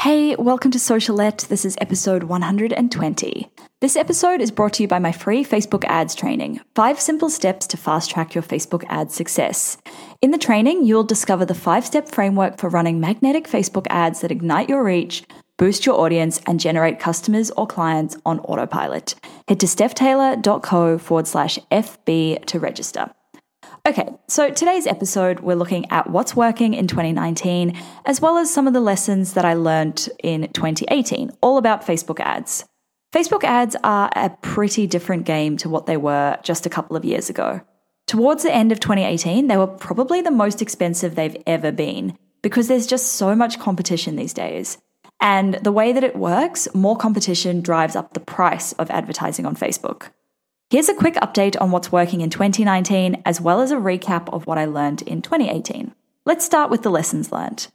Hey, welcome to Socialette. This is episode 120. This episode is brought to you by my free Facebook ads training, 5 simple steps to fast track your Facebook ad success. In the training, you'll discover the 5-step framework for running magnetic Facebook ads that ignite your reach, boost your audience, and generate customers or clients on autopilot. Head to stephtaylor.co/FB to register. Okay, so today's episode, we're looking at what's working in 2019, as well as some of the lessons that I learned in 2018, all about Facebook ads. Facebook ads are a pretty different game to what they were just a couple of years ago. Towards the end of 2018, they were probably the most expensive they've ever been, because there's just so much competition these days. And the way that it works, more competition drives up the price of advertising on Facebook. Here's a quick update on what's working in 2019, as well as a recap of what I learned in 2018. Let's start with the lessons learned.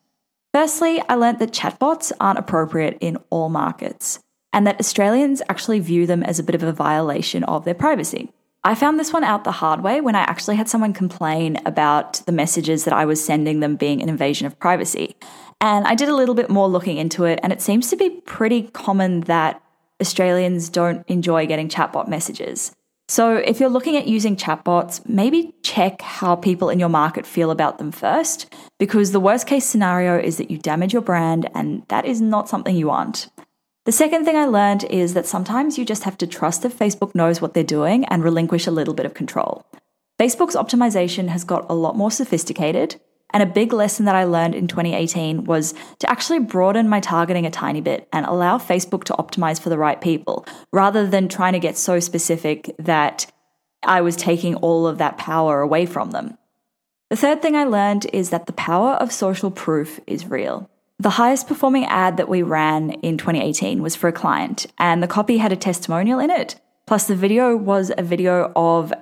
Firstly, I learned that chatbots aren't appropriate in all markets, and that Australians actually view them as a bit of a violation of their privacy. I found this one out the hard way when I actually had someone complain about the messages that I was sending them being an invasion of privacy. And I did a little bit more looking into it, and it seems to be pretty common that Australians don't enjoy getting chatbot messages. So if you're looking at using chatbots, maybe check how people in your market feel about them first, because the worst case scenario is that you damage your brand, and that is not something you want. The second thing I learned is that sometimes you just have to trust that Facebook knows what they're doing and relinquish a little bit of control. Facebook's optimization has got a lot more sophisticated, and a big lesson that I learned in 2018 was to actually broaden my targeting a tiny bit and allow Facebook to optimize for the right people, rather than trying to get so specific that I was taking all of that power away from them. The third thing I learned is that the power of social proof is real. The highest performing ad that we ran in 2018 was for a client, and the copy had a testimonial in it. Plus, the video was a video of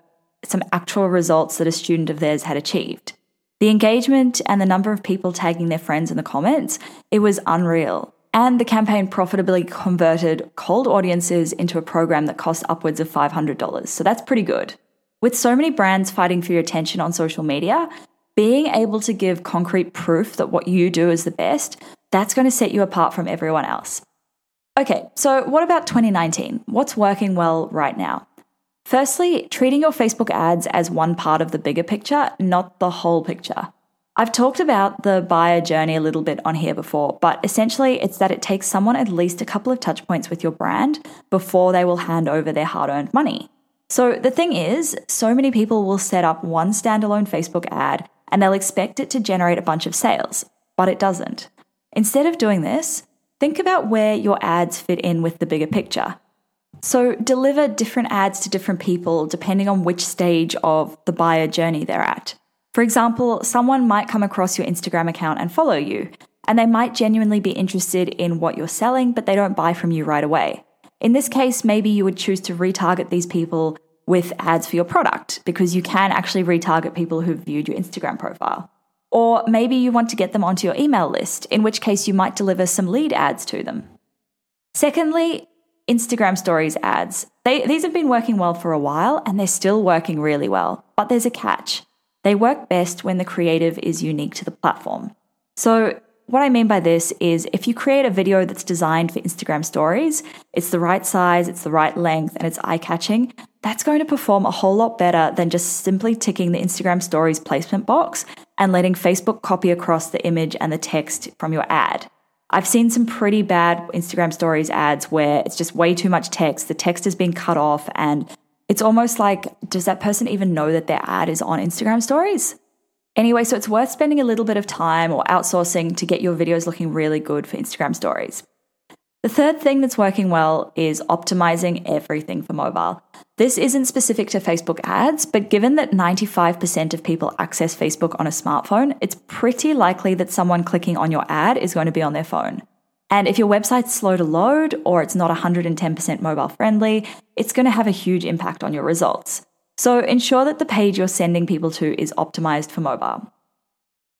some actual results that a student of theirs had achieved. The engagement and the number of people tagging their friends in the comments, it was unreal. And the campaign profitably converted cold audiences into a program that costs upwards of $500. So that's pretty good. With so many brands fighting for your attention on social media, being able to give concrete proof that what you do is the best, that's going to set you apart from everyone else. Okay, so what about 2019? What's working well right now? Firstly, treating your Facebook ads as one part of the bigger picture, not the whole picture. I've talked about the buyer journey a little bit on here before, but essentially it's that it takes someone at least a couple of touch points with your brand before they will hand over their hard-earned money. So the thing is, so many people will set up one standalone Facebook ad and they'll expect it to generate a bunch of sales, but it doesn't. Instead of doing this, think about where your ads fit in with the bigger picture. So deliver different ads to different people depending on which stage of the buyer journey they're at. For example, someone might come across your Instagram account and follow you, and they might genuinely be interested in what you're selling, but they don't buy from you right away. In this case, maybe you would choose to retarget these people with ads for your product, because you can actually retarget people who've viewed your Instagram profile. Or maybe you want to get them onto your email list, in which case you might deliver some lead ads to them. Secondly, Instagram stories ads. These have been working well for a while, and they're still working really well, but there's a catch. They work best when the creative is unique to the platform. So what I mean by this is if you create a video that's designed for Instagram stories, it's the right size, it's the right length, and it's eye-catching, that's going to perform a whole lot better than just simply ticking the Instagram stories placement box and letting Facebook copy across the image and the text from your ad. I've seen some pretty bad Instagram stories ads where it's just way too much text. The text has been cut off, and it's almost like, does that person even know that their ad is on Instagram stories? Anyway, so it's worth spending a little bit of time or outsourcing to get your videos looking really good for Instagram stories. The third thing that's working well is optimizing everything for mobile. This isn't specific to Facebook ads, but given that 95% of people access Facebook on a smartphone, it's pretty likely that someone clicking on your ad is going to be on their phone. And if your website's slow to load or it's not 110% mobile friendly, it's going to have a huge impact on your results. So ensure that the page you're sending people to is optimized for mobile.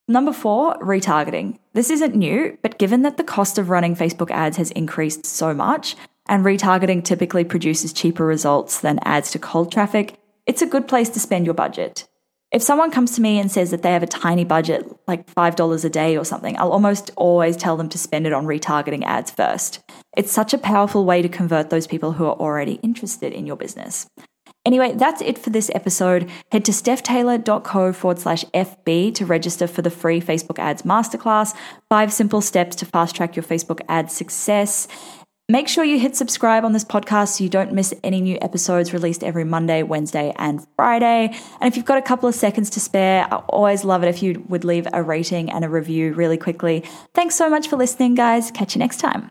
Number 4, retargeting. This isn't new, but given that the cost of running Facebook ads has increased so much and retargeting typically produces cheaper results than ads to cold traffic, it's a good place to spend your budget. If someone comes to me and says that they have a tiny budget, like $5 a day or something, I'll almost always tell them to spend it on retargeting ads first. It's such a powerful way to convert those people who are already interested in your business. Anyway, that's it for this episode. Head to stephtaylor.co/FB to register for the free Facebook ads masterclass, 5 simple steps to fast track your Facebook ad success. Make sure you hit subscribe on this podcast so you don't miss any new episodes released every Monday, Wednesday, and Friday. And if you've got a couple of seconds to spare, I always love it if you would leave a rating and a review really quickly. Thanks so much for listening, guys. Catch you next time.